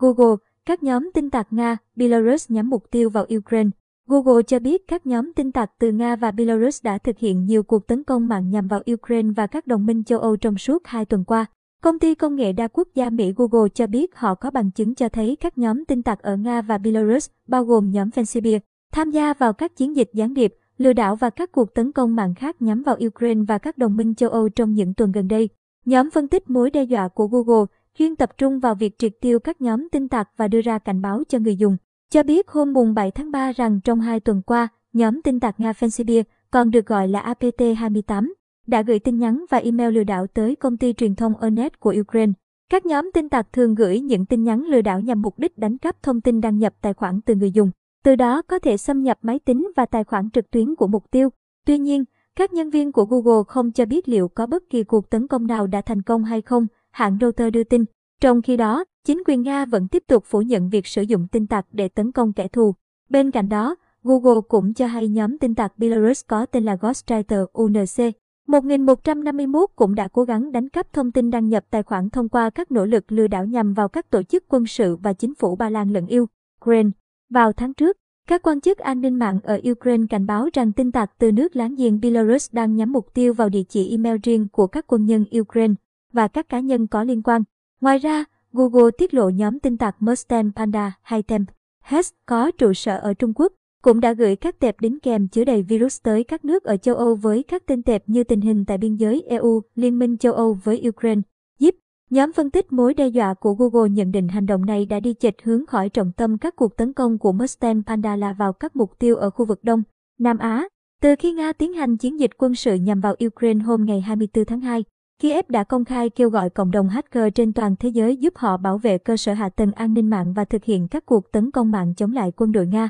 Google, các nhóm tin tặc Nga, Belarus nhắm mục tiêu vào Ukraine. Google cho biết các nhóm tin tặc từ Nga và Belarus đã thực hiện nhiều cuộc tấn công mạng nhằm vào Ukraine và các đồng minh châu Âu trong suốt 2 tuần qua. Công ty công nghệ đa quốc gia Mỹ Google cho biết họ có bằng chứng cho thấy các nhóm tin tặc ở Nga và Belarus, bao gồm nhóm Fancy Bear, tham gia vào các chiến dịch gián điệp, lừa đảo và các cuộc tấn công mạng khác nhắm vào Ukraine và các đồng minh châu Âu trong những tuần gần đây. Nhóm phân tích mối đe dọa của Google chuyên tập trung vào việc triệt tiêu các nhóm tin tặc và đưa ra cảnh báo cho người dùng. Cho biết hôm mùng 7 tháng 3 rằng trong 2 tuần qua, nhóm tin tặc Nga Fancy Bear, còn được gọi là APT28, đã gửi tin nhắn và email lừa đảo tới công ty truyền thông UNET của Ukraine. Các nhóm tin tặc thường gửi những tin nhắn lừa đảo nhằm mục đích đánh cắp thông tin đăng nhập tài khoản từ người dùng, từ đó có thể xâm nhập máy tính và tài khoản trực tuyến của mục tiêu. Tuy nhiên, các nhân viên của Google không cho biết liệu có bất kỳ cuộc tấn công nào đã thành công hay không, hãng Reuters đưa tin. Trong khi đó, chính quyền Nga vẫn tiếp tục phủ nhận việc sử dụng tin tặc để tấn công kẻ thù. Bên cạnh đó, Google cũng cho hay nhóm tin tặc Belarus có tên là Ghostwriter UNC 1151 cũng đã cố gắng đánh cắp thông tin đăng nhập tài khoản thông qua các nỗ lực lừa đảo nhằm vào các tổ chức quân sự và chính phủ Ba Lan lẫn Ukraine. Vào tháng trước, các quan chức an ninh mạng ở Ukraine cảnh báo rằng tin tặc từ nước láng giềng Belarus đang nhắm mục tiêu vào địa chỉ email riêng của các quân nhân Ukraine và các cá nhân có liên quan. Ngoài ra, Google tiết lộ nhóm tin tặc Mustan Panda hay Temp Hest có trụ sở ở Trung Quốc cũng đã gửi các tệp đính kèm chứa đầy virus tới các nước ở châu Âu với các tên tệp như tình hình tại biên giới EU, Liên minh châu Âu với Ukraine. Nhóm phân tích mối đe dọa của Google nhận định hành động này đã đi chệch hướng khỏi trọng tâm các cuộc tấn công của Mustan Panda là vào các mục tiêu ở khu vực Đông Nam Á. Từ khi Nga tiến hành chiến dịch quân sự nhằm vào Ukraine hôm ngày 24 tháng 2, Kiev đã công khai kêu gọi cộng đồng hacker trên toàn thế giới giúp họ bảo vệ cơ sở hạ tầng an ninh mạng và thực hiện các cuộc tấn công mạng chống lại quân đội Nga.